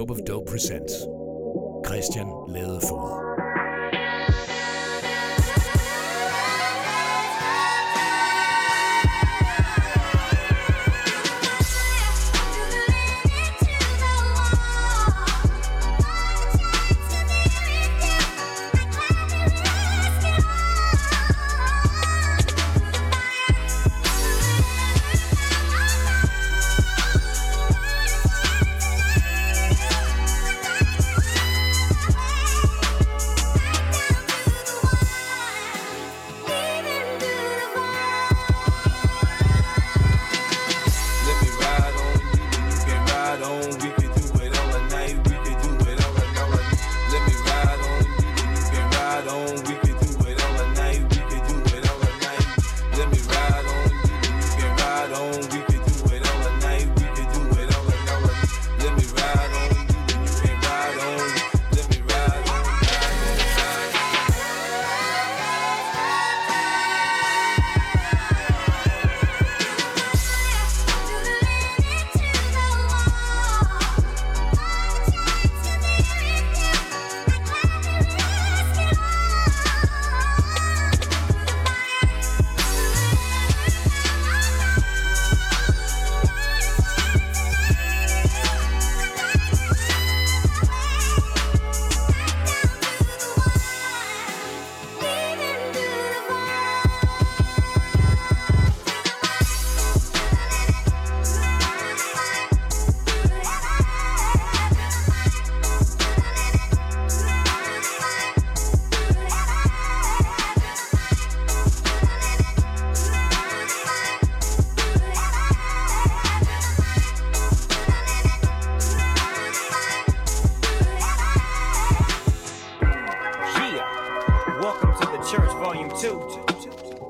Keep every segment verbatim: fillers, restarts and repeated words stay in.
Rope of Dope presents Kristian Ladefoged.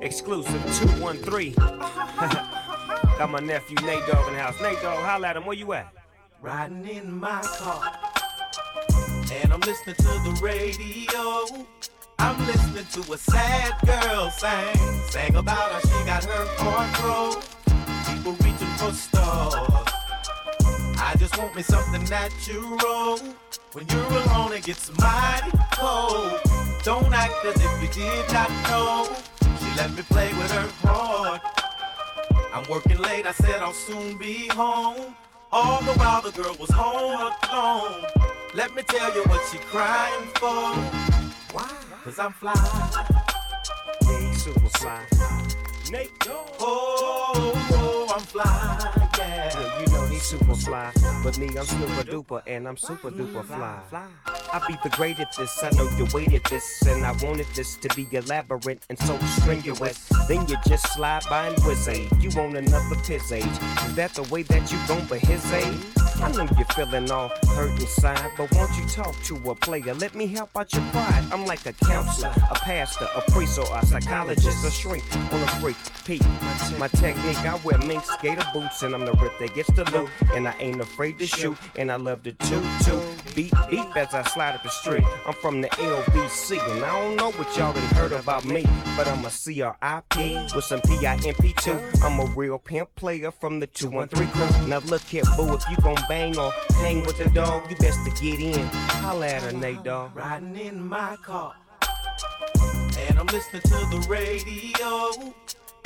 Exclusive two one three. Got my nephew Nate Dogg in the house. Nate Dogg, holla at him. Where you at? Riding in my car, and I'm listening to the radio. I'm listening to a sad girl sing, sang about how she got her heart broke. People reaching for stars. I just want me something natural. When you're alone, it gets mighty cold. Don't act as if you did not know. Let me play with her heart. I'm working late, I said I'll soon be home. All the while the girl was home alone. Let me tell you what she crying for. Why? Cause I'm fly. Yeah, super fly. Nate Dogg. Oh, oh, I'm fly, yeah. Yeah, you know he's super fly. But me, I'm super duper, and I'm super duper fly. Fly. I be the great at this, I know you waited this, and I wanted this to be elaborate and so strenuous. Then you just slide by and whiz aid. You want another piz age. Is that the way that you gon' for his aid? I know you're feeling all hurt inside, but won't you talk to a player? Let me help out your pride. I'm like a counselor, a pastor, a priest, or a psychologist, a shrink on a freak peak. My technique, I wear mink skater boots, and I'm the rip that gets the loot, and I ain't afraid to shoot, and I love to toot toot, beep beep as I slide up the street. I'm from the L B C, and I don't know what y'all done heard about me, but I'm a C R I P with some P I M P two. I'm a real pimp player from the two one three crew. Now look here, boo, if you gon' bang or hang with the dog, you best to get in. Holla at her, Nate Dogg. Riding in my car, and I'm listening to the radio.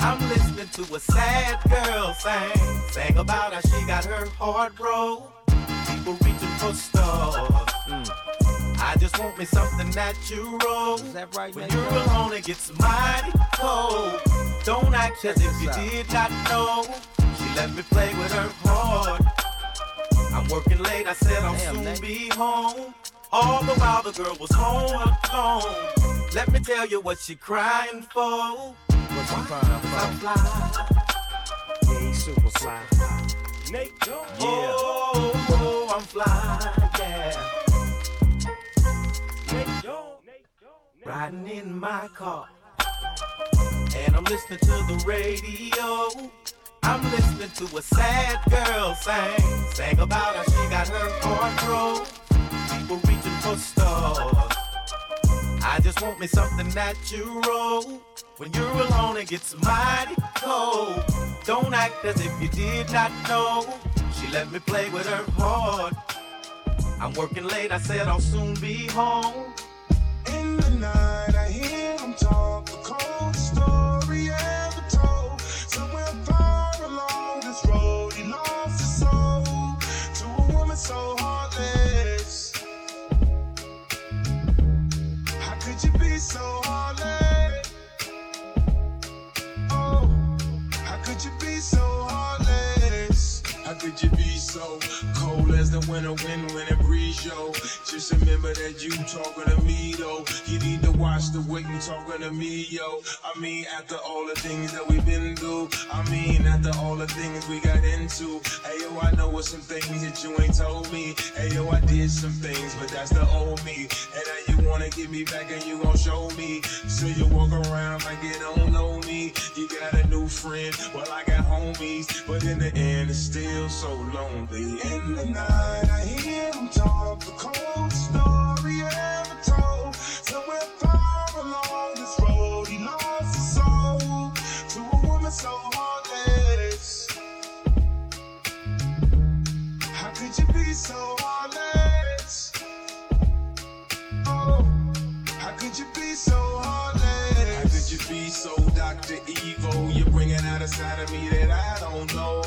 I'm listening to a sad girl sing, sang about how she got her heart broke. People reaching for stars. Mm. I just want me something natural. Is that right, when you're alone, it gets mighty cold. Don't act as if you did not know. She let me play with her heart. I'm working late, I said I'll soon be home. All the while the girl was home alone. Let me tell you what she crying for. What she crying for? I'm fly. Yeah, he's super fly. Nate Dogg. Yeah. Oh, oh, I'm fly, yeah. Nate Dogg. Riding in my car, and I'm listening to the radio. I'm listening to a sad girl sing, sang about how she got her heart broke. People reaching for stars. I just want me something natural. When you're alone, it gets mighty cold. Don't act as if you did not know. She let me play with her heart. I'm working late, I said I'll soon be home. In the night, I hear him talk, the coldest story ever told. Somewhere far along this road, he lost his soul to a woman so heartless. How could you be so heartless? Oh, how could you be so heartless? How could you be so cold as the winter wind when it breeze, yo? Just remember that you talking to me, though. You need to watch the way you talking to me, yo. I mean, after all the things that we've been through, I mean, after all the things we got into. Hey, yo, I know some things that you ain't told me. Hey, yo, I did some things, but that's the old me. And now you wanna get me back and you gon' show me. So you walk around like you don't know me. You got a new friend, well, I got homies. But in the end, it's still so lonely. In the night, I hear him talk, the cold story ever told. Somewhere far along this road, he lost his soul to a woman so heartless. How could you be so heartless? Oh, how could you be so heartless? How could you be so Doctor Evil? You're bringing out a side of me that I don't know.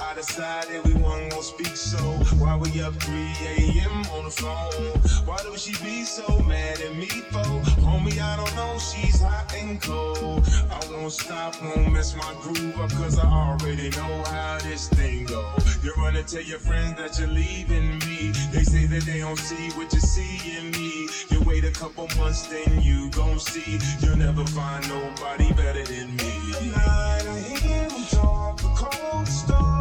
I decided we weren't gonna speak, so why we up three a.m. on the phone? Why do she be so mad at me for? Homie, I don't know, she's hot and cold. I won't stop, won't mess my groove up, cause I already know how this thing go. You're running to your friends that you're leaving me. They say that they don't see what you see in me. You wait a couple months, then you gon' see. You'll never find nobody better than me. Tonight I hear them talk, the cold storm.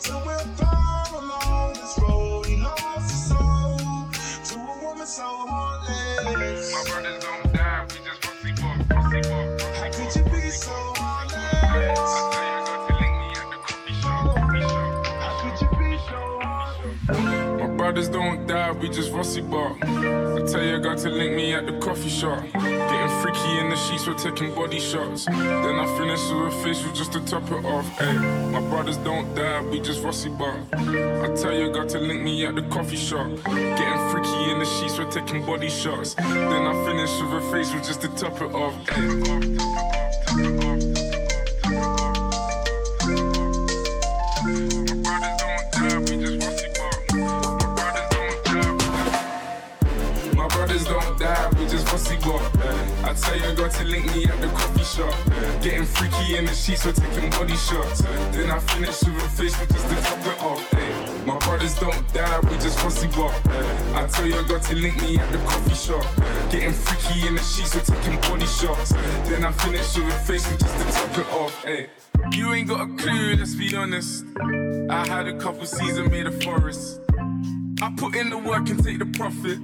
Somewhere far along this road, he lost his soul to a woman so heartless. My brother's gonna die, we just want to sleep up, want to sleep up. How could you be so heartless? I tell you, got to link me at the coffee shop, coffee shop. How could you be so heartless? My brothers don't die, we just want to sleep up. I tell you, got to link me at the coffee shop. Getting freaky in the sheets, we're taking body shots. Then I finish with a facial just to top it off. Hey, my brothers don't die, we just rusty bar. I tell you, got to link me at the coffee shop. Getting freaky in the sheets, we're taking body shots. Then I finish with a facial just to top it off. Hey. I tell you, got to link me at the coffee shop. Getting freaky in the sheets, we're taking body shots. Then I finish with a facial just to top it off. Ay. My brothers don't die, we just fussy walk. I tell you, got to link me at the coffee shop. Getting freaky in the sheets, we're taking body shots. Then I finish with a facial just to top it off. Ay. You ain't got a clue, let's be honest. I had a couple seasons made of forest. I put in the work and take the profit.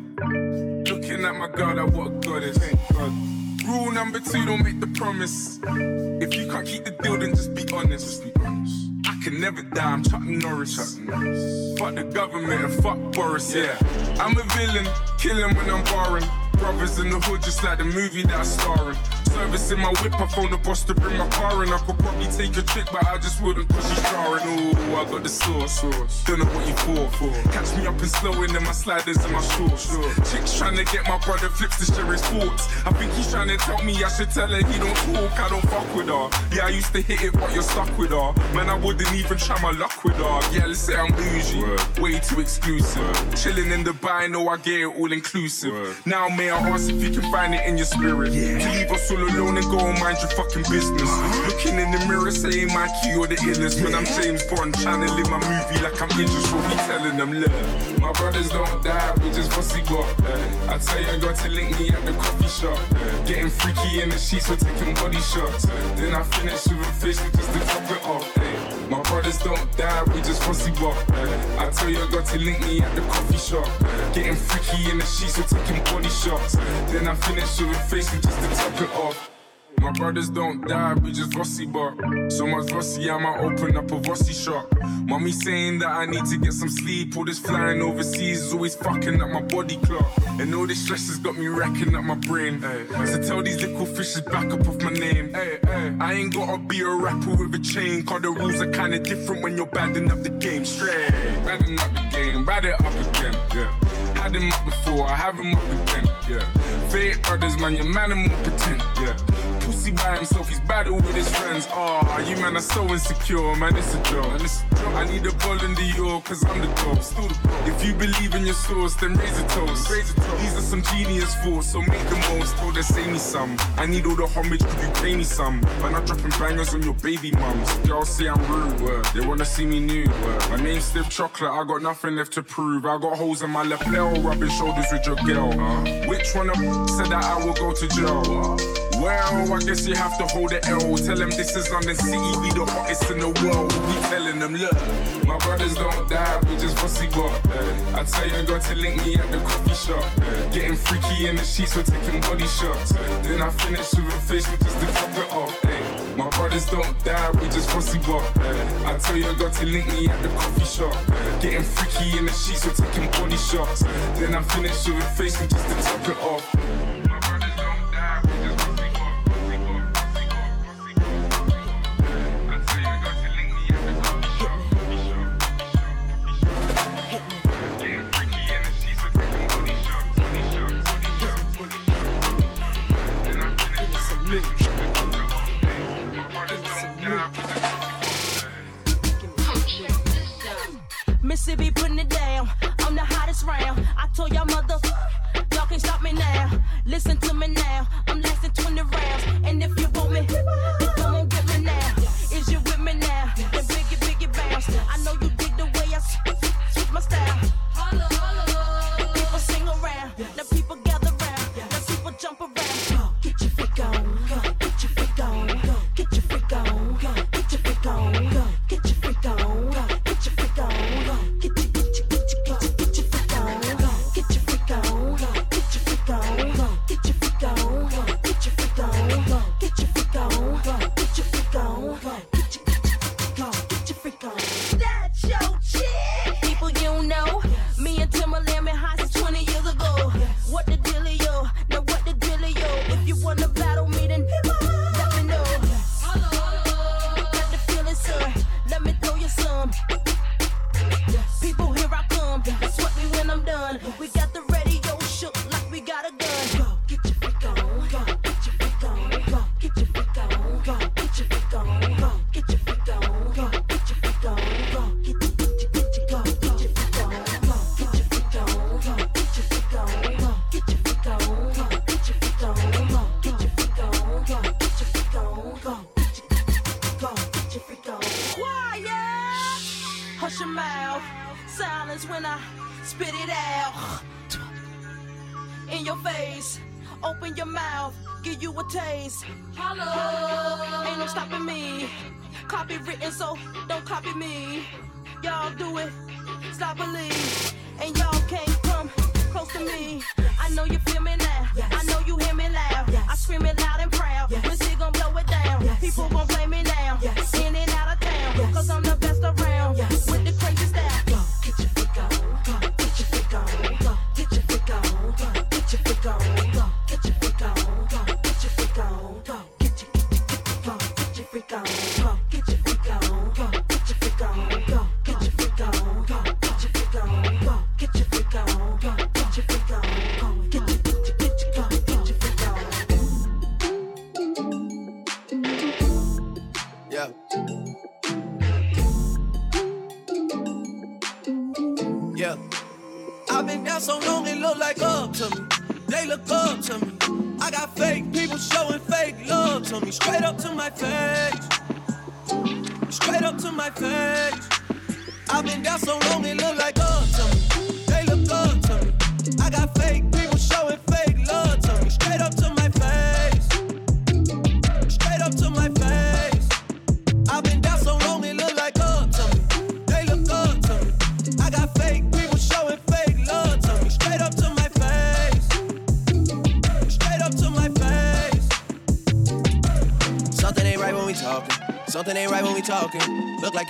Looking at my girl, that what a goddess. Thank God. Rule number two, don't make the promise. If you can't keep the deal, then just be honest. Just be honest. I can never die, I'm Chuck Norris. Chuck Norris. Fuck the government and fuck Boris, yeah. yeah. I'm a villain, killing when I'm barring. Brothers in the hood, just like the movie that I star in. Service in my whip, I phone the boss to bring my car in. I could probably take a trick, but I just wouldn't cause she's jarring. Oh, I got the sauce, sauce. Don't know what you for, for. Catch me up and slow, and then my sliders and my shorts. Sure. Chicks trying to get my brother flips to share his thoughts. I think he's trying to tell me I should tell her he don't talk, I don't fuck with her. Yeah, I used to hit it, but you're stuck with her. Man, I wouldn't even try my luck with her. Yeah, let's say I'm bougie, Word. Way too exclusive. Word. Chilling in Dubai, no, I get it all inclusive. Word. Now, may I ask if you can find it in your spirit? Yeah. To leave us all alone and go and mind your fucking business. Uh-huh. Looking in the mirror saying Mikey, you're the illest. Yeah. When I'm James Bond, trying to live my movie like I'm Idris, so we telling them, look, my brothers don't die, we just fussy got. Uh, I tell you, I got to link me at the coffee shop. Uh, getting freaky in the sheets, we're taking body shots. Uh, then I finish with a facial just to top it off. Uh, my brothers don't die, we just fussy got. Uh, I tell you, I got to link me at the coffee shop. Uh, getting freaky in the sheets, we're taking body shots. Then I finish with a facial just to top it off. My brothers don't die, we just rusty but. So much rusty, I might open up a rusty shop. Mommy saying that I need to get some sleep. All this flying overseas is always fucking up my body clock. And all this stress has got me racking up my brain. Hey, hey. So tell these little fishes back up off my name. Hey, hey. I ain't gotta be a rapper with a chain, cause the rules are kinda different when you're badding up the game. Straight, badding up the game. can ride it up again, yeah. Had him up before, I have him up again, yeah. Fake brothers, man, your man and more pretend, yeah. Pussy by himself, he's battled with his friends. Aw, you man are so insecure, man, it's a joke. I need a ball in the York, cause I'm the dog. Still the dog. If you believe in your source, then raise a toast. Raise a toast. These are some genius fools, so make the most. Oh, they say me some. I need all the homage, could you pay me some? But not dropping bangers on your baby mums. Y'all say I'm rude, word. They wanna see me nude, word. My name's Slip Chocolate, I got nothing left to prove. I got holes in my left leg, rubbing shoulders with your girl. Uh, which one of you said that I will go to jail? Uh, Well, I guess you have to hold the L. Tell them this is London City, we the hottest in the world. We telling them, look, my brothers don't die, we just pussy got. I tell your girl to link me at the coffee shop. Getting freaky in the sheets, we're taking body shots. Then I finish with a fish, we just to top it off. My brothers don't die, we just pussy got. I tell your girl to link me at the coffee shop. Getting freaky in the sheets, we're taking body shots. Then I finish with a fish, we just to top it off. Mississippi putting it down, I'm the hottest round. I told y'all mother, y'all can't stop me now. Listen to me now, I'm lasting twenty rounds. And if you want me, come on get me now. Is you with me now? Then biggie, biggie bounce. I know you dig the way I switch my style. Holla, holla. People sing around, the people gather round, the people jump around. Go, get your freak on, go, get your freak on, go, get your freak on, go, get your freak on, go, get your freak on, go.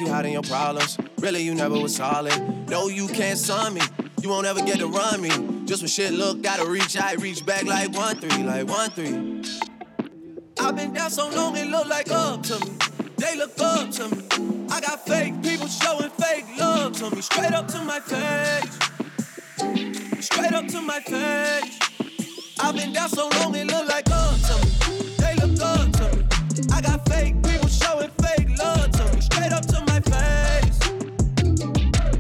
You hiding your problems. Really, you never was solid. No, you can't sign me. You won't ever get to run me. Just when shit look, gotta reach, I reach back like one three, like one three. I've been down so long, it look like up to me. they look up to me. I got fake people showing fake love to me. Straight up to my face. Straight up to my face. I've been down so long it look like up to me. They look up to me. I got fake people showing fake love to me. Straight up to my face.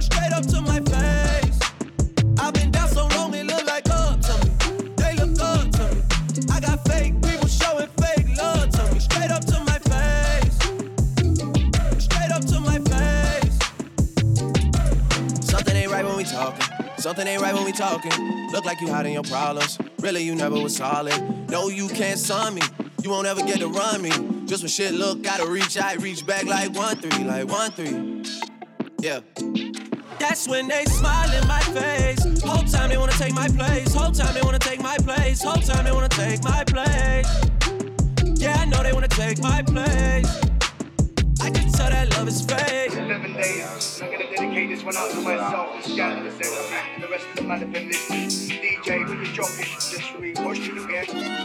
Straight up to my face. I've been down so long it look like up to me. They look up to me. I got fake people showing fake love to me. Straight up to my face. Straight up to my face. Something ain't right when we talking. Something ain't right when we talking. Look like you hiding your problems. Really, you never was solid. No, you can't sign me. You won't ever get to run me. Just when shit look, gotta reach, I reach back like one three, like one three. Yeah. That's when they smile in my face. Whole time they wanna take my place. Whole time they wanna take my place. Whole time they wanna take my place. Yeah, I know they wanna take my place. I can tell that love is fake. Seven days, I'm gonna dedicate this one out to myself. This guy is the rest of my dependence. D J, when you drop it, just re-watch it again.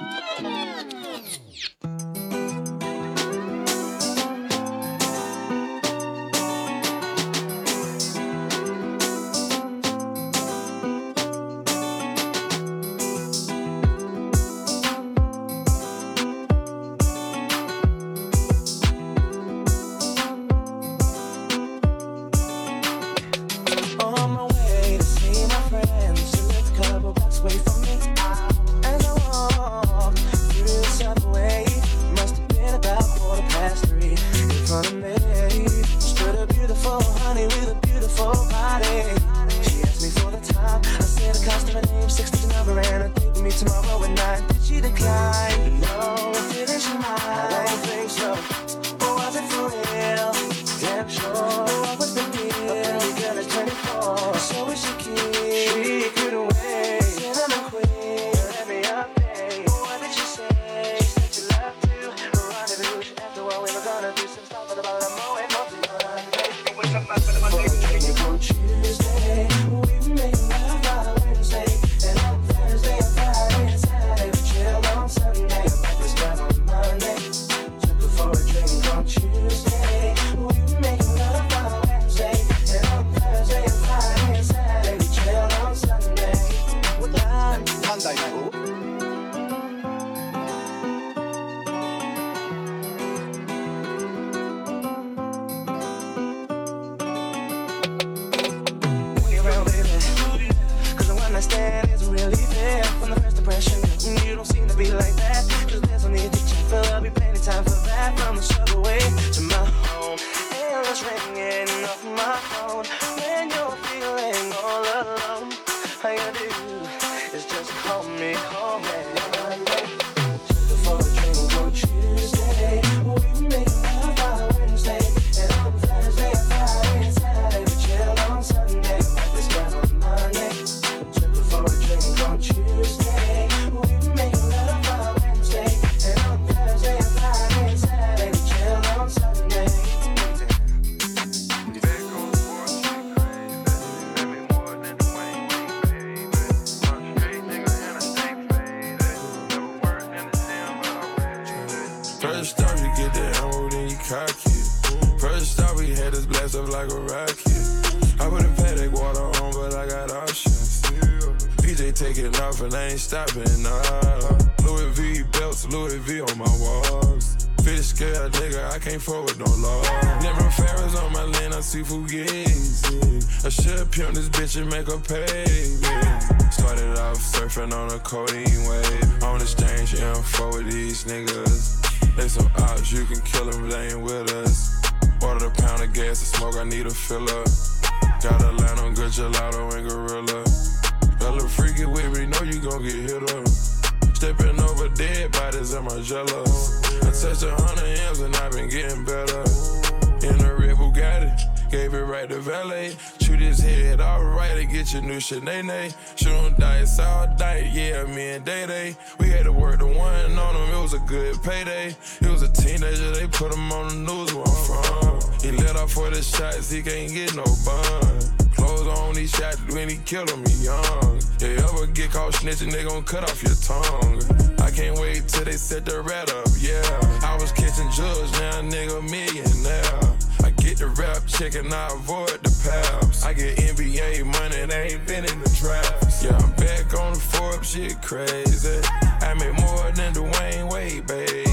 Nene. Shootin' dice all night, yeah, me and Day-Day. We had to work the one on him, it was a good payday. He was a teenager, they put him on the news where I'm from. He let off for the shots, he can't get no bun. Clothes on, he shot when he killed him, he young. If you ever get caught snitching, they gon' cut off your tongue. I I can't wait till they set the rat up, yeah. I was catching drugs, now a nigga millionaire. I get the rap check and I avoid the paps. I get N B A money, they ain't been in the draft. Yeah, I'm back on the Forbes, shit crazy. I make more than Dwayne Wade, baby.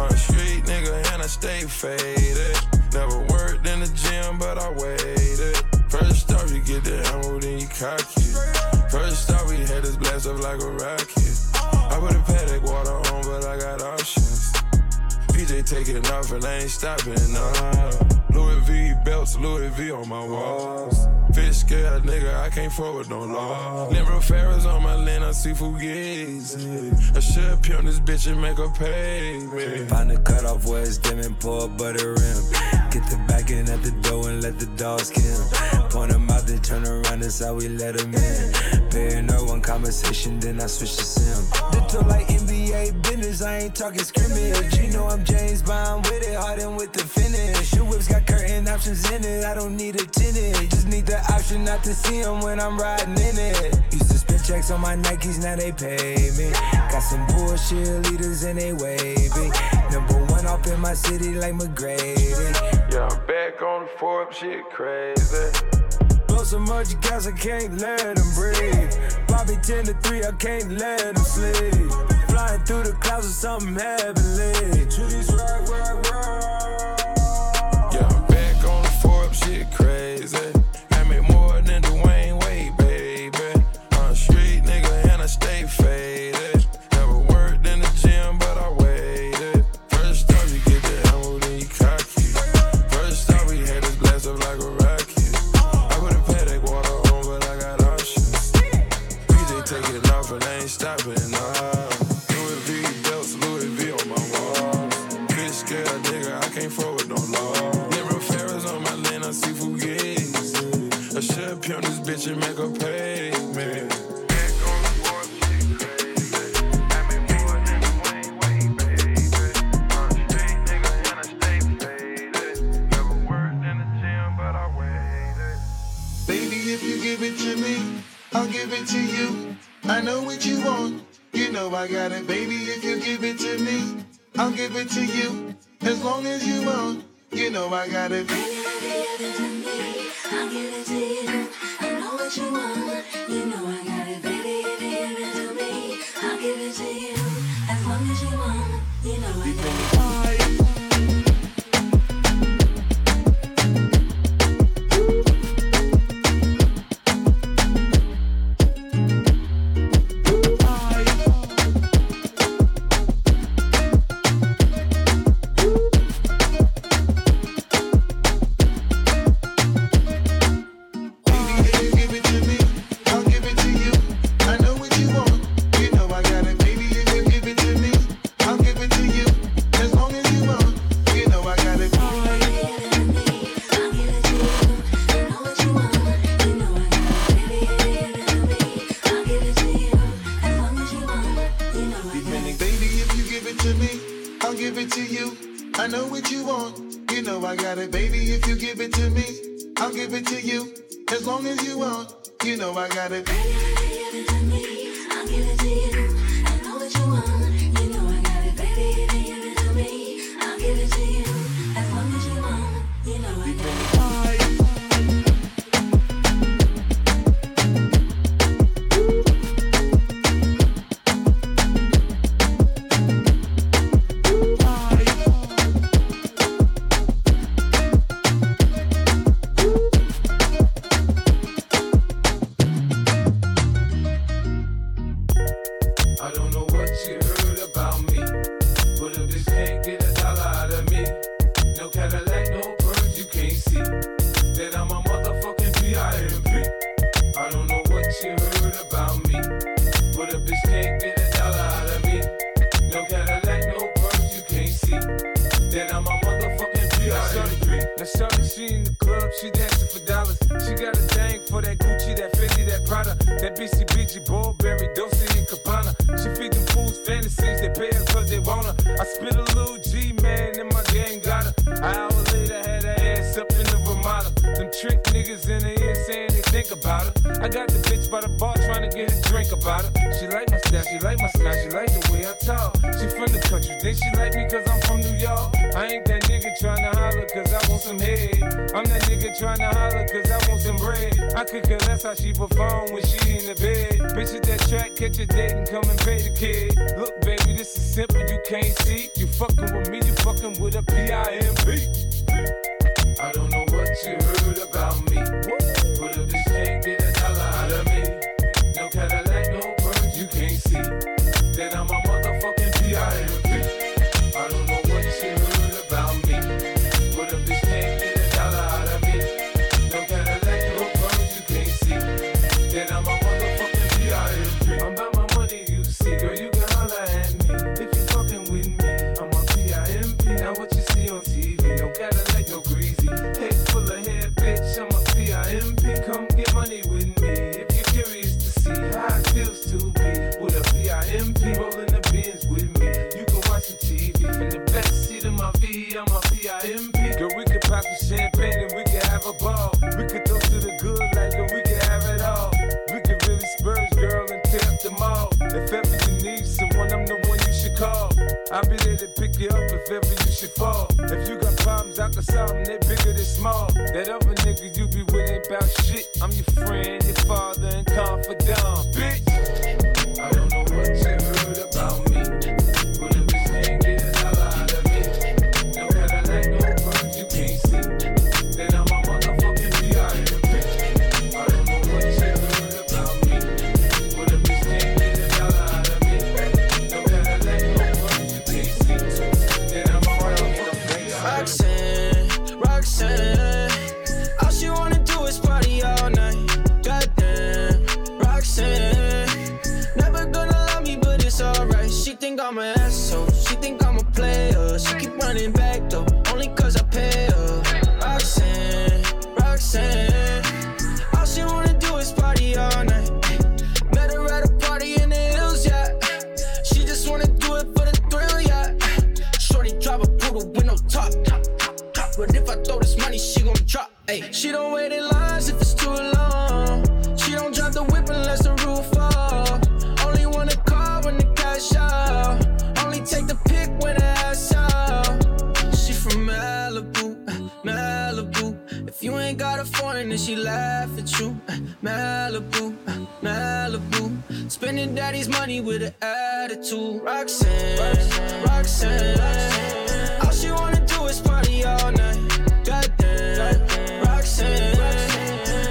On the street, nigga, and I stay faded. Never worked in the gym, but I waited. First off, you get the ammo, then you cock it. First off, we had this blast up like a rocket. I would've paddock water on, but I got options. P J taking off and I ain't stopping, nah. Louis V belts, Louis V on my walls. Fish scared, nigga, I can't forward no law. Nero Ferraris on my lane, I see Fugazi. I should pimp this bitch and make her pay me. Find the cutoff where it's dim and pour butter in. Get the back in at the door and let the dogs kill him. Point them out, then turn around, that's how we let them in. Paying her one conversation, then I switch to sim. They talk like N B A business, I ain't talking scrimmage. You know I'm James Bond with it, hardened with the finish. Your whips got curtain options in it, I don't need a tenant. Just need the option not to see him when I'm riding in it. Used to spend checks on my Nikes, now they pay me. Got some bullshit leaders and they wavy. Number one up in my city like McGrady. Yeah, I'm back on the Forbes, shit crazy. Blow so much gas, I can't let them breathe. Bobby ten to three, I can't let them sleep. Flying through the clouds with something heavenly. To these right, right, right. Yeah, I'm back on the Forbes, shit crazy. think about her. I got the bitch by the bar trying to get a drink about her. She like my style, she like my smile, she like the way I talk. She from the country, then she like me cause I'm from New York. I ain't that nigga trying to holler cause I want some head. I'm that nigga trying to holler cause I want some bread. I could care less how she perform when she in the bed. Bitch at that track, catch a date and come and pay the kid. Look baby, this is simple, you can't see. You fucking with me, you fucking with a P I M P. I don't know what you heard about me, but a bitch can't get a dollar out of me. No Cadillac, no bird, you can't see that I'm a motherfucking P I M P. I don't know what you heard about me, but a bitch can't get a dollar out of me. No Cadillac, no bird, you can't see that I'm a motherfucking P I M P. I'm about my money, you see, girl, you can holler at me if you fucking with me. I'm a P I M P. Now what you see on T V, no Cadillac, no greasy head full of hair, bitch. I'm a P I M P. Come get money with me if you're curious to see how it feels to be with a P I M P. Rolling the bins with me, you can watch some T V in the backseat of my V. I'm a P I M P. Girl, we can pop some champagne and we can have a ball. We can throw to the good like and we can have it all. We can really spurge, girl, and tap them all. If ever you need someone, I'm the one you should call. I'll be there to pick you up if ever you should fall. If you got problems, I can solve them, they're bigger than small. That other nigga you be with ain't about shit. I'm your friend, your father, and confidant, bitch. I don't know what you heard about me, but a bitch can't get a dollar out of me. No Cadillac, no bird, you can't see that I'm a motherfucking P I M P. I don't know what you heard about me, but a bitch can't get a dollar out of me. No Cadillac, no bird, you can't see that I'm a motherfucking P I M P. Roxanne, Roxanne, all she wanna do is party all night. Goddamn, Roxanne, never gonna love me, but it's alright. She think I'm an asshole, she think I'm a player. She keep running back though, only cause I pay her. Roxanne, Roxanne, all she wanna do is party all night. Met her at a party in the hills, yeah. She just wanna do it for the thrill, yeah. Shorty drive a poodle with no top, top, top, top. But if I throw this money, she gon' drop. Ayy, she don't wait in lines if it's too long. She don't drop the whip unless the roof falls. Only wanna call when the cash out. Only take the pick when the ass out. She from Malibu, Malibu. If you ain't got a foreign, then she laugh at you. Malibu, Malibu. Spending daddy's money with an attitude. Roxanne, Roxanne, Roxanne. All she wanna do is party all night. Goddamn, Roxanne.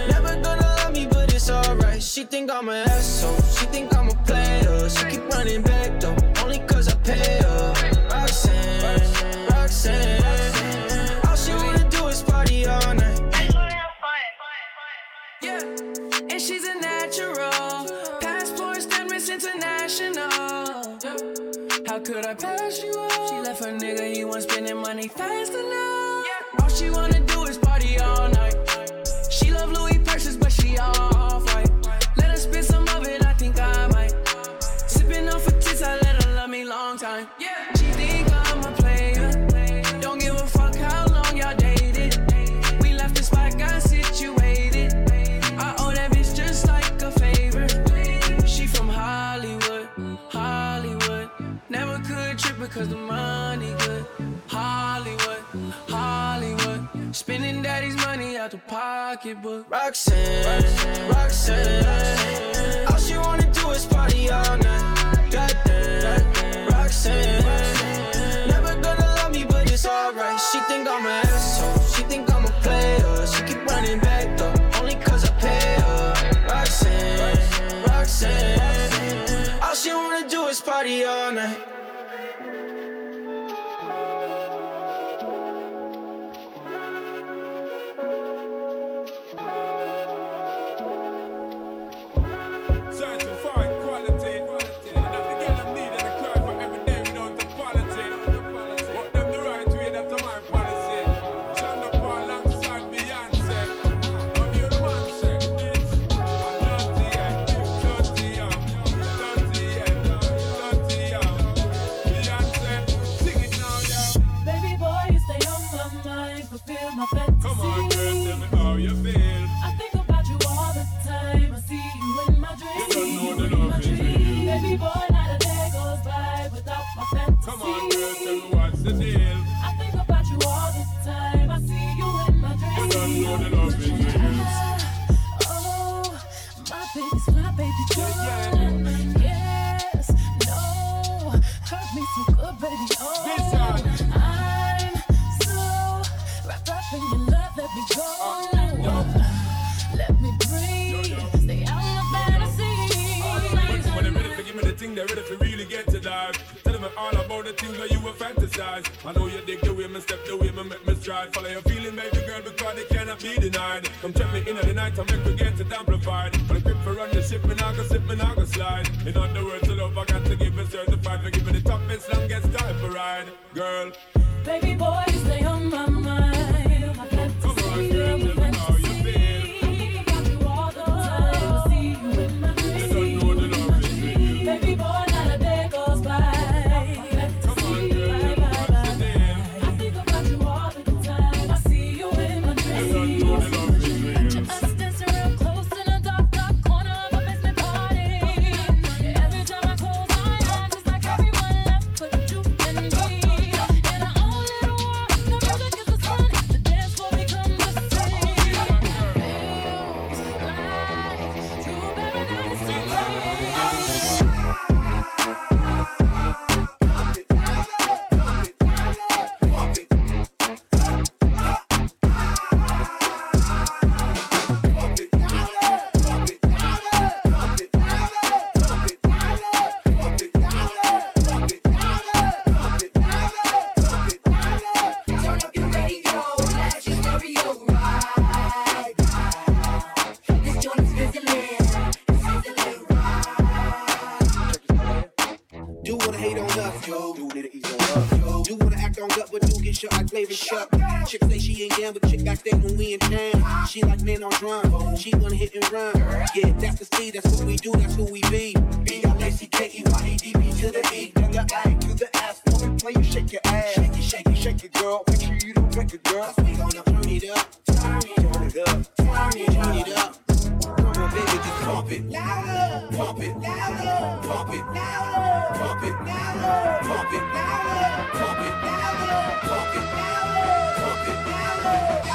Never gonna love me, but it's alright. She think I'm an asshole, she think I'm a player. She keep running back though, only cause I pay her. Roxanne, Roxanne, all she wanna do is party all night. Yeah, and she's a natural. Passport stamp, Miss International. How could I pass you up? She left her nigga, he wasn't spending money fast enough. All she wanna do is party all night. She love Louis purses, but she all white. Let her spit some of it, I think I might. Sipping off her tits, I let her love me long time. She think I'm a player. Don't give a fuck how long y'all dated. We left the spot, got situated. I owe that bitch just like a favor. She from Hollywood, Hollywood. Never could trip because the money good. Hollywood, Hollywood. Spending daddy's money out the pocketbook. Roxanne, Roxanne, Roxanne, Roxanne. All she wanna do is party all night. Goddamn, Roxanne, Roxanne. Never gonna love me, but it's alright. She think I'm an asshole, she think I'm a player. She keep running back though, only cause I pay her. Roxanne, Roxanne. All she wanna do is party all night. What them the right way, that's my policy. baby, oh, I'm so wrapped up in your love, let me go, oh, let me breathe, stay out in the fantasy. Oh, when I'm ready for, give me the thing, they're ready for really get to life. Tell them all about the things that you were fantasize. I know you dig the way me step, the way me make me stride. Follow your feeling, baby girl, because they cannot be denied. Come check me in at the night, I make me get it amplified. For the grip for run the ship, me not go slip, me not go slide. In other words, the love I got to give is certified. For giving the toughest, longest time for ride, girl. Baby boy, stay on my mind. I've got to see you and how you feel. I got you all the time. See you in my dreams. I don't know the love is real. Baby boy, not a day goes by. Chick say she ain't down, but chick got that when we in town. She like men on drum, she wanna hit and run. Yeah, that's the C, that's what we do, that's who we be. B L A C K E Y A D B to the E, then the A to the S. When we play, you shake your ass. Shake it, shake it, shake it, girl. Make sure you don't break it, girl. We gonna turn it up, turn it up, turn it up. Come on, baby, just pump it, louder, pump it, louder, pump it, louder, pump it, louder, pump it, louder, pump it, louder, pump it, louder.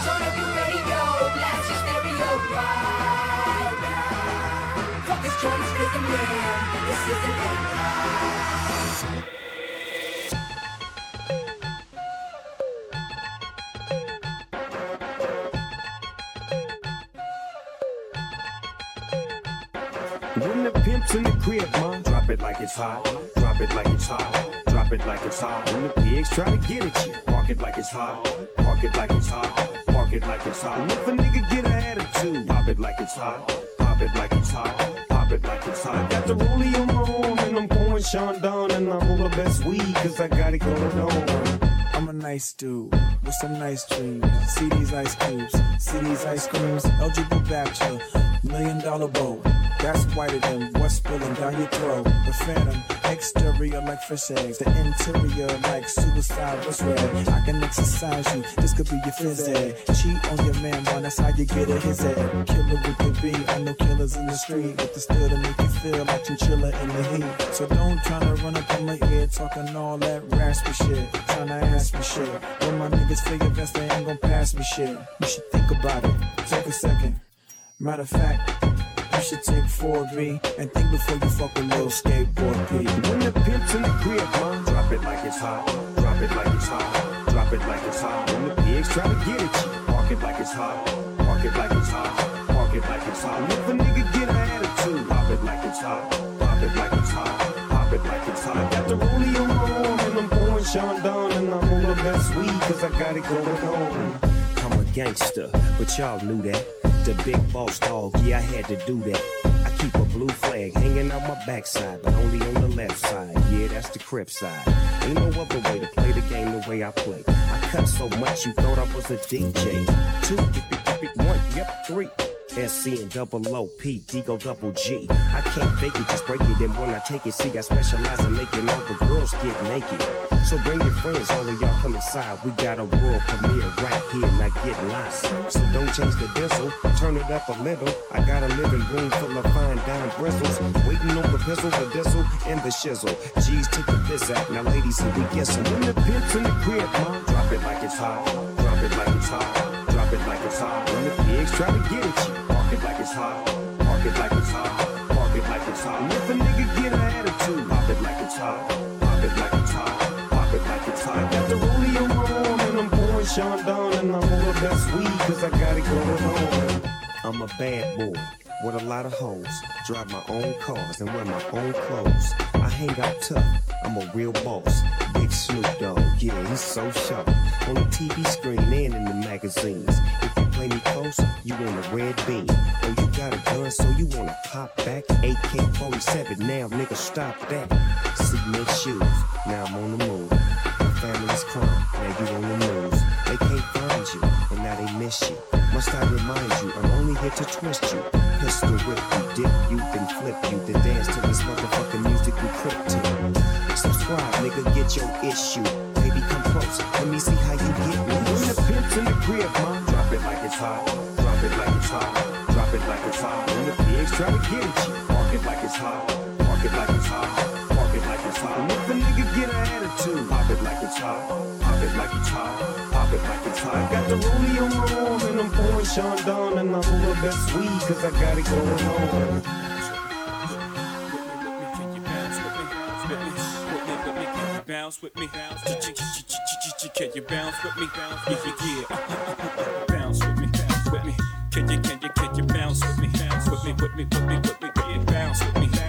Turn up your radio, blast your stereo right now. Fuck this joint, this is a man, this is a man. When the pimp's in the crib, ma, drop it like it's hot, drop it like it's hot, drop it like it's hot. When the pigs try to get at you, park it like it's hot, park it like it's hot, park it like it's hot. And if a nigga get an attitude, pop it like it's hot, pop it like it's hot, pop it like it's hot. I got the rollie on my arm and I'm pouring Sean Don and I'm all the best weed cause I got it going on. I'm a nice dude with some nice dreams. See these ice cubes, see these ice creams. L G B bachelor, million dollar bowl. That's whiter than what's spilling down your throat. The phantom, exterior like fish eggs. The interior like suicide was red. I can exercise you, this could be your phys ed. Cheat on your man, man, that's how you get a his head. Killer with the B, I know killers in the street. With the still to make you feel like chinchilla in the heat. So don't try to run up on my ear talking all that raspy shit. Trying to ask me shit. When my niggas figure that's they ain't gon' pass me shit. You should think about it, take a second. Matter of fact, you should take four B and think before you fuck a little skateboard P. When the pimp's in the crib, man, drop it like it's hot, drop it like it's hot, drop it like it's hot. When the pigs try to get at you, park it like it's hot, park it like it's hot, park it like it's hot. And if a nigga get an attitude, pop it like it's hot, pop it like it's hot, pop it like it's hot. I got the rollie on my arm and I'm pouring Sean Don and I'm on the best weed cause I got it going on. I'm a gangster, but y'all knew that. The big boss dog, yeah, I had to do that. I keep a blue flag hanging out my backside, but only on the left side. Yeah, that's the crip side. Ain't no other way to play the game the way I play. I cut so much you thought I was a D J. Two, dip it, dip it, one, yep, three. S C and double O P D go double G. I can't fake it, just break it. And when I take it, see I specialize in making all the girls get naked. So bring your friends, all of y'all come inside. We got a world premiere right here, not get lost. So don't change the diesel, turn it up a little. I got a living room full of fine dime bristles, waiting on the pistol, the diesel, and the shizzle. G's took the piss out, now ladies, and we guessing. When the pimp's in the crib, mom, drop it like it's hot, drop it like it's hot, drop it like it's hot. When the pigs try to get at you, park it like it's hot, park it like it's hot, park it like it's hot. And if a nigga get an attitude, pop it like it's hot, pop it like it's hot. Sean Don and I'm on the best weed cause I got it going on. I'm a bad boy with a lot of hoes, drive my own cars and wear my own clothes. I hang out tough, I'm a real boss. Big Snoop Dogg, yeah, he's so sharp. On the T V screen and in the magazines. If you play me close, you want a red beam. Or you got a gun, so you want to pop back. A K forty-seven, now nigga, stop that. See my shoes, now I'm on the move. My family's crying, now you on the news. They can't find you, and now they miss you. Must I remind you, I'm only here to twist you. Pistol whip you, dip you, then flip you. Then dance to this motherfucking music we crip to. Subscribe, nigga, get your issue. Baby, come close, let me see how you get me. When the pimp's in the crib, ma, drop it like it's hot. Drop it like it's hot. Drop it like it's hot. When the pigs try to get at you, park it like it's hot. Park it like it's hot. Park it like it's hot. And if a nigga get an attitude, pop it like it's hot. Pop it like it's hot. Like it's hot. I got the rollie on my arm and I'm pouring Sean Don and I'm on the best weed cause I got it going on. Bounce with me, bounce with me, can you bounce with me? Bounce with me, bounce with me, bounce with me, can you, can you, can you bounce with me? Bounce with me, with me, with me, with me, yeah, bounce with me, bounce with me, yeah.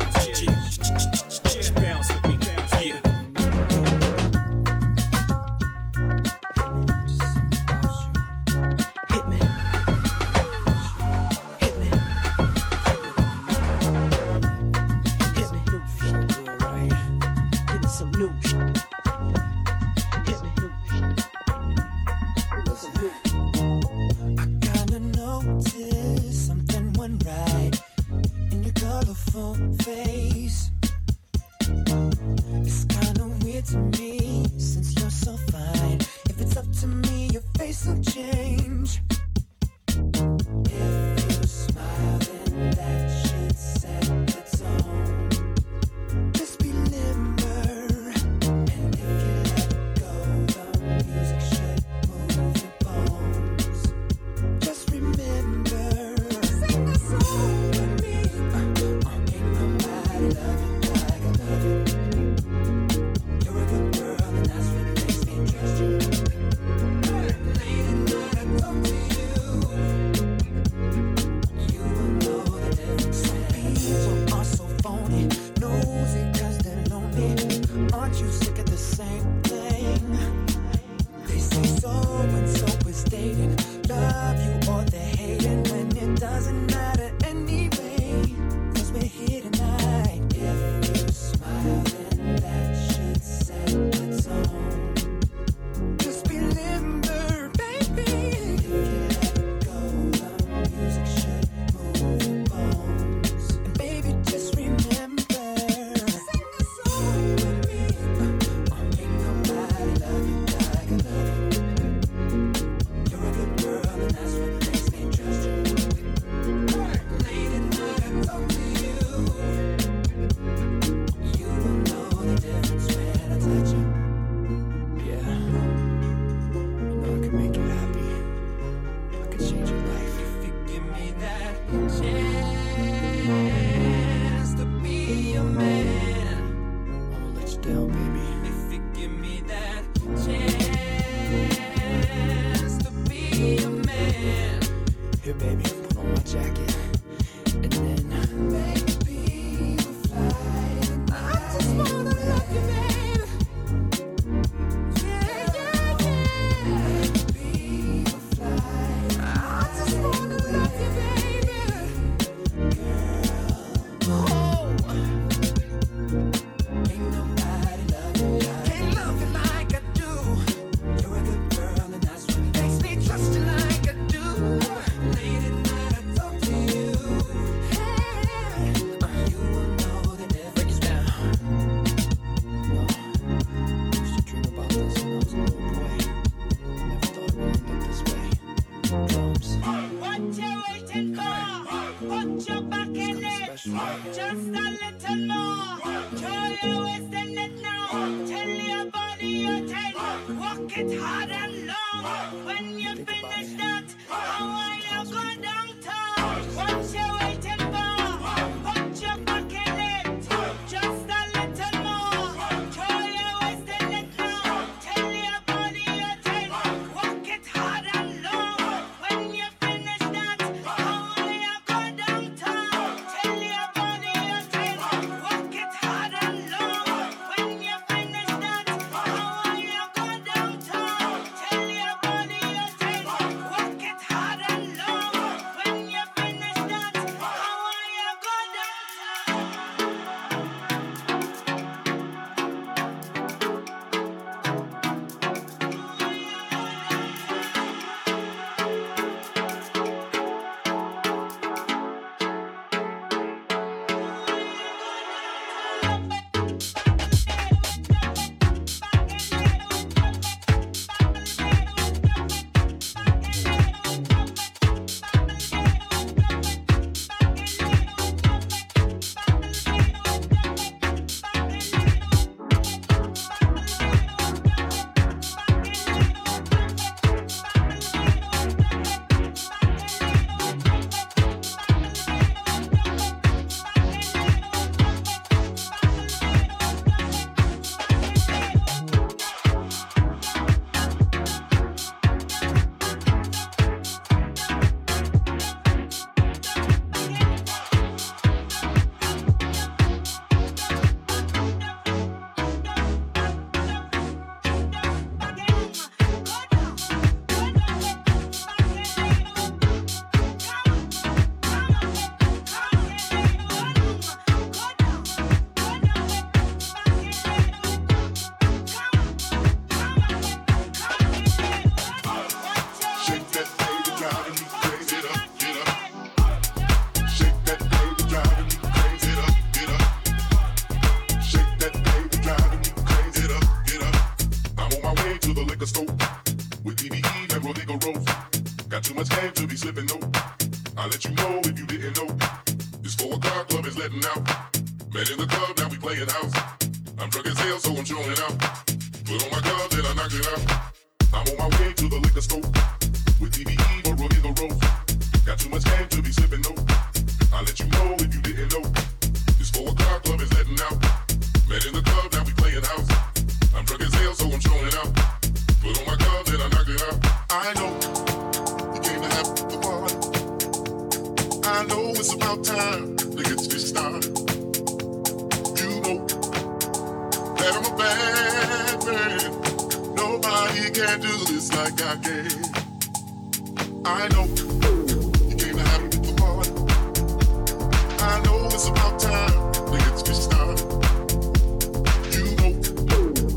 way to the liquor store with D V E and Rodrigo Rose. Got too much game to be slipping, though. I'll let you know if you didn't know. It's four o'clock, club is letting out. Man in the club, now we playing house. I'm drunk as hell, so I'm chilling out. Put on my glove, then I knock it out. I'm on my way to the liquor store with D V E or Rodrigo Rose. Got too much game to be slipping, though. I'll let you know if you didn't know. It's four o'clock, club is letting out. Man in the club, now we playing house. I'm drunk as hell, so I'm showing out. Put on my glove, then I knock it out. I know you came to have the party. I know it's about time to get this started. You know that I'm a bad man. Nobody can do this like I can. I know. I know it's about time to get this started. You know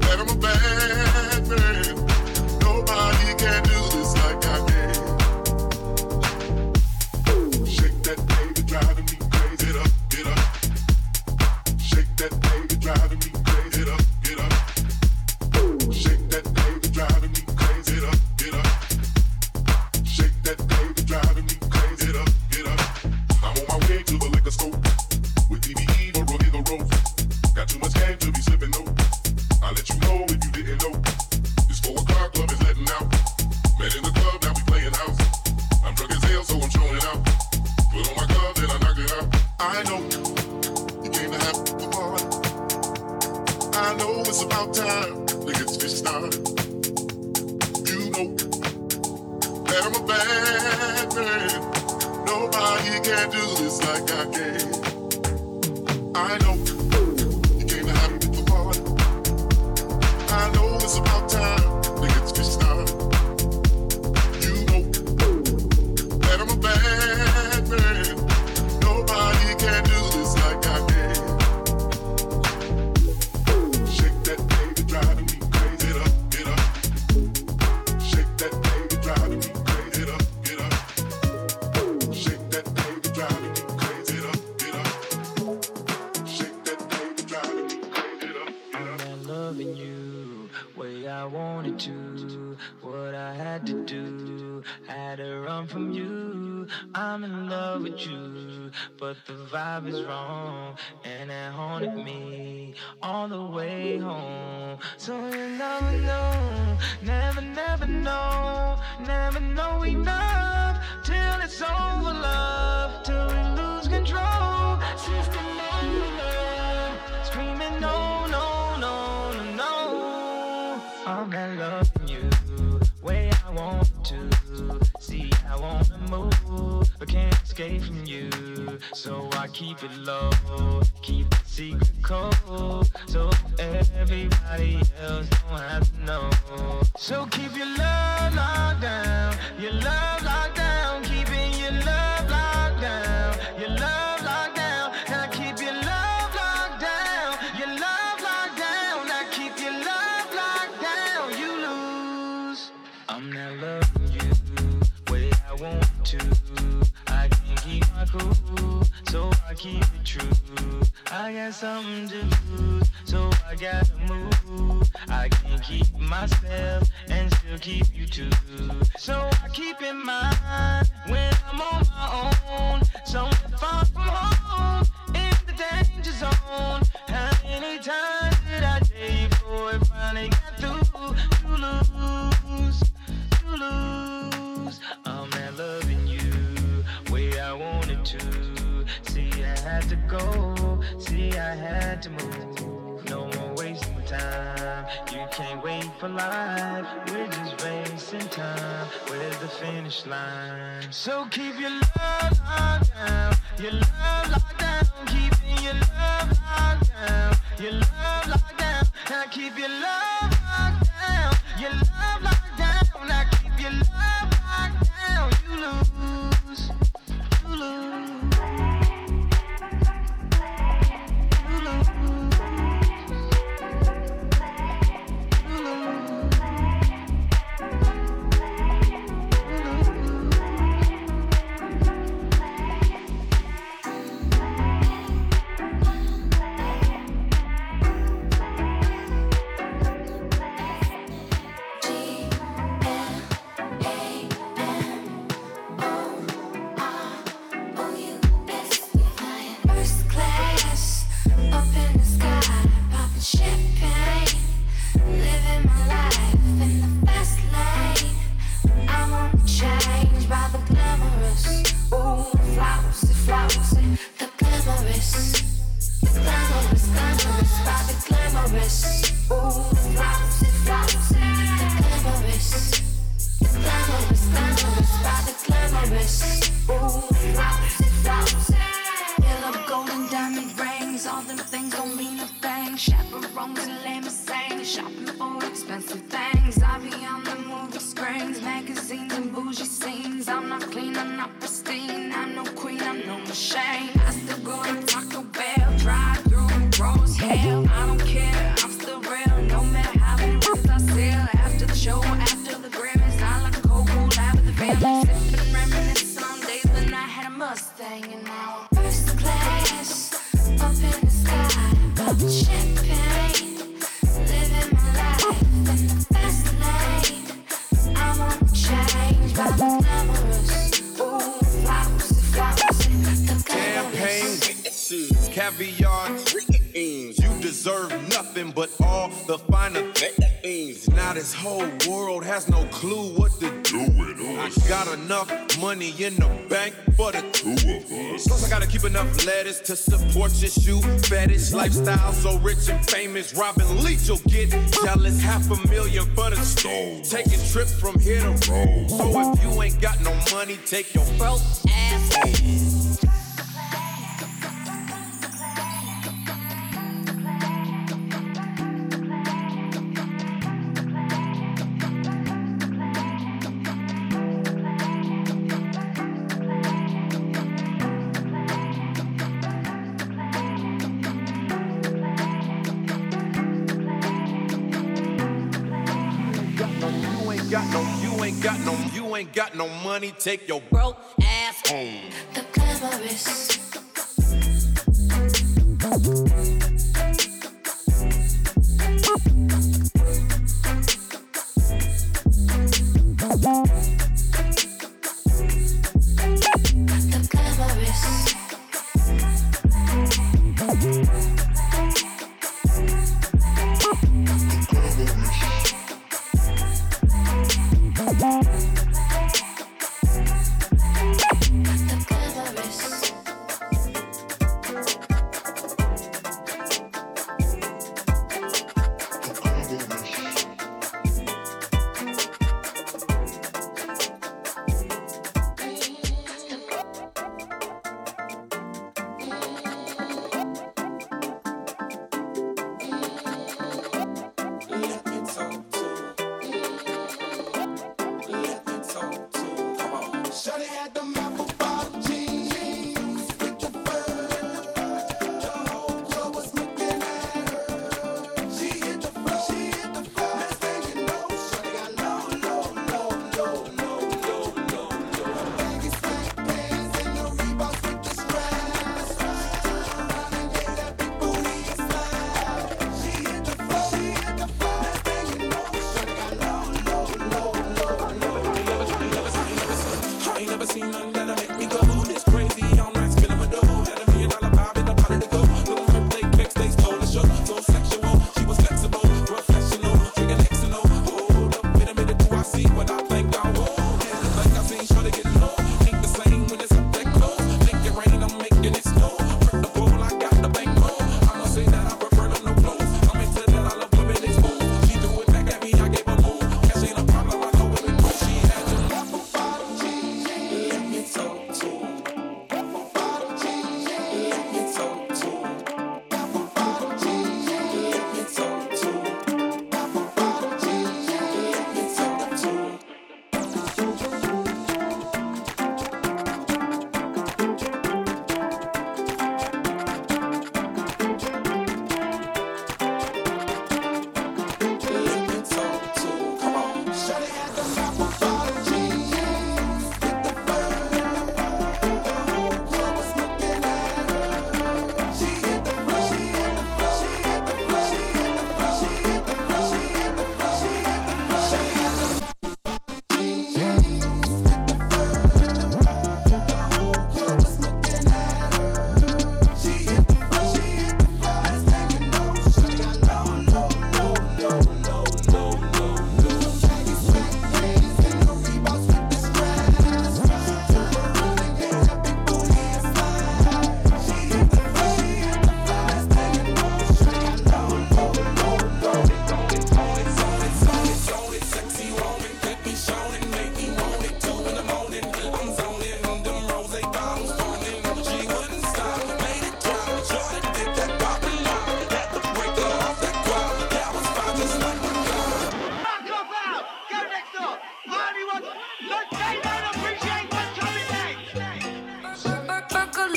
that I'm a bad man. Nobody can do this like I can. Shake that baby, driving me crazy. Get up, get up. Shake that baby, driving me crazy. Get up, get up. Shake that baby, driving me crazy. Get up, get up. Shake that baby, driving me crazy. Get up, get up. I'm on my way to the liquor store with D V E or Rodrigo Rose. Got too much game to be slipping, though. I'll let you know if you didn't know. It's four o'clock, club is letting out. Man in the club, now we playing house. I'm drunk as hell, so I'm showing out. Put on my glove, then I knock it out. I know you came to have the party. I know it's about time to get this started. You know that I'm a bad man. Nobody can do this like I can. I know you came to have me at the party. I know it's about time to get this started. You know that I'm a bad man. Nobody can do this like I can. Shake that baby, driving me crazy. Get up, get up. Shake that baby, driving me crazy. Get up, get up. I wanted to, what I had to do, had to run from you. I'm in love with you, but the vibe is wrong, and it haunted me all the way home. So you never know, never, never know, never know enough, till it's over, love, till we lose control. Sister, love, screaming no, no, no, no, no. I'm in love with you, way I want to. See, I wanna move, but can't escape from you. So I keep it low, keep the secret cold, so everybody else don't have to know. So keep your love locked down, your love locked down, keeping your love locked down, your love locked down, and I keep your love locked down, your love locked down, I keep your love. I'm not loving you way I want to. I can't keep my cool, so I keep it true. I got something to lose, so I gotta move. I can't keep myself and still keep you too. So I keep in mind when I'm on my own. So far from home, in the danger zone. How many times did I tell you before it finally got through to lose? Lose. I'm not loving you way I wanted to. See, I had to go. See, I had to move. No more wasting time. You can't wait for life. We're just wasting time. Where's the finish line? So keep your love locked down. Your love locked down. Keeping your love locked down. Your love locked down. Now keep your love locked down. Your love locked down. Now keep your love locked down, you lose, you lose, you lose, you lose, glamorous. Glamorous, glamorous, by the glamorous. Ooh, thousand. Yellow, gold and diamond rings. All them things don't mean a thing. Chaperones and limousines. Shopping for expensive things. I'll be on the movie screens. Magazines and bougie scenes. I'm not clean, I'm not pristine. I'm no queen, I'm no machine. I still go to Taco Bell. Drive through and Rose Hill. I don't care, I'm still real. No matter how many rooms I sell. After the show, after the Grammys, I like a cold cool live with the family. Sipping reminiscing on days when I had a Mustang. And now I'm first class, up in the sky. Champagne, living my life in the fast lane. I won't change, but the glamorous. Ooh, flowers, flowers, the glamorous. Champagne witnesses, caviar dreams. You deserve nothing but all the finer things. Now this whole world has no clue what to do with us. I got enough money in the bank for the two of us. Plus I gotta keep enough lettuce to support your shoe fetish. Lifestyle so rich and famous, Robin Leach will get jealous. Half a million for the stone. Taking trips from here to Rome. So if you ain't got no money, take your felt ass home. Ain't got no money, take your broke ass home. The glamorous. The glamorous. The glamorous.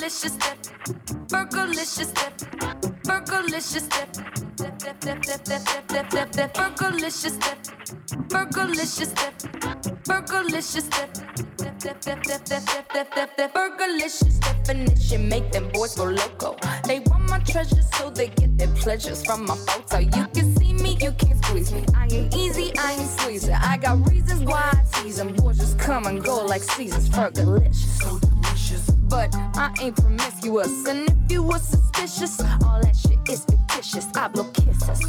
Fergalicious dip, Fergalicious dip, Fergalicious dip, dip, dip, dip, dip, dip, dip, dip, dip, Fergalicious dip, Fergalicious dip, Fergalicious dip, dip, dip, dip, dip, dip, dip, dip, dip, Fergalicious definition make them boys go loco. They want my treasures so they get their pleasures from my photo. You can see me, you can't squeeze me. I ain't easy, I ain't sleazy. I got reasons why I tease them. Boys just come and go like seasons. Fergalicious. So delicious. But I ain't promiscuous. And if you were suspicious, all that shit is fictitious. I blow kisses.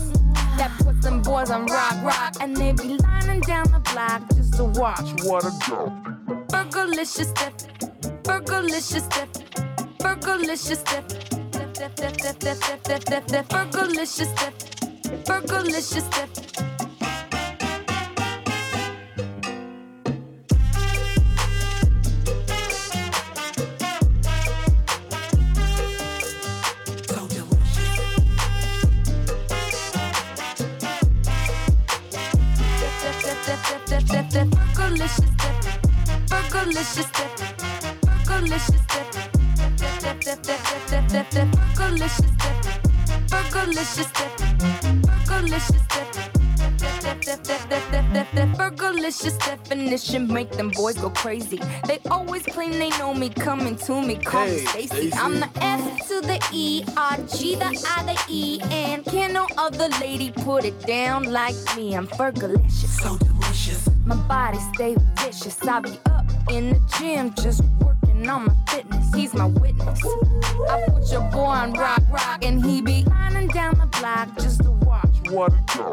That puts them boys on rock, rock. And they be lining down the block just to watch. What a girl. Fergalicious dip. Fergalicious dip. Fergalicious dip. Dip, dip, dip, dip, dip, dip, dip, dip, dip. Fergalicious dip. Fergalicious dip. Fergalicious dip, Fergalicious dip, Fergalicious dip, dip, dip, dip, dip, dip, dip, Fergalicious dip, Fergalicious dip, Fergalicious dip, dip, dip, dip, dip, dip, dip, Fergalicious definition make them boys go crazy. They always claim they know me, coming to me, call me Stacy. I'm the F to the E, R, G, the I, the E, and can no other lady put it down like me. I'm Fergalicious. So delicious. My body stay vicious. I be up in the gym just working on my fitness. He's my witness. I put your boy on rock, rock, and he be lining down the block just to watch. What a girl.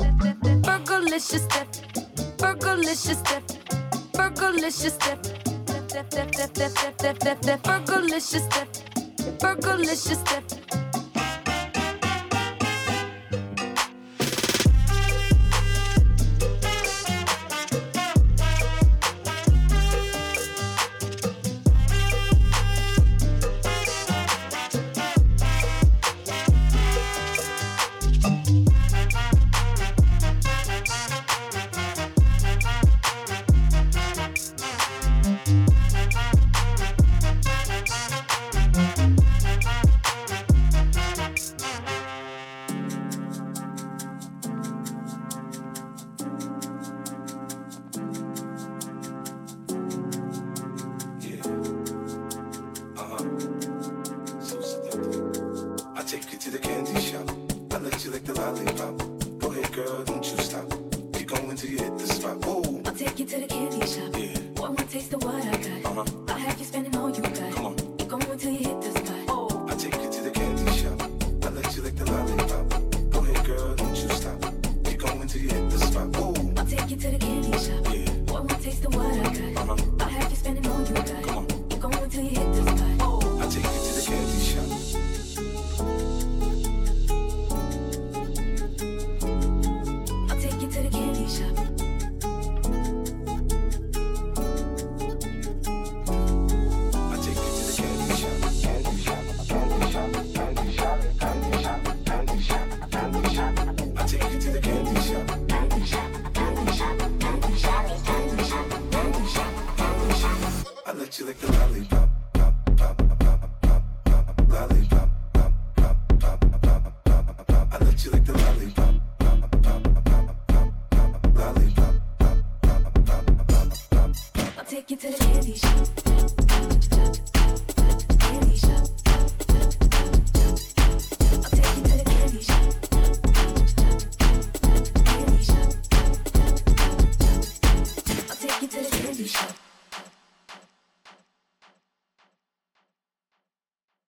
Fergalicious dip, Fergalicious dip, Fergalicious dip, dip, dip, dip, dip, dip, dip, dip, dip, Fergalicious dip, Fergalicious dip. Shop.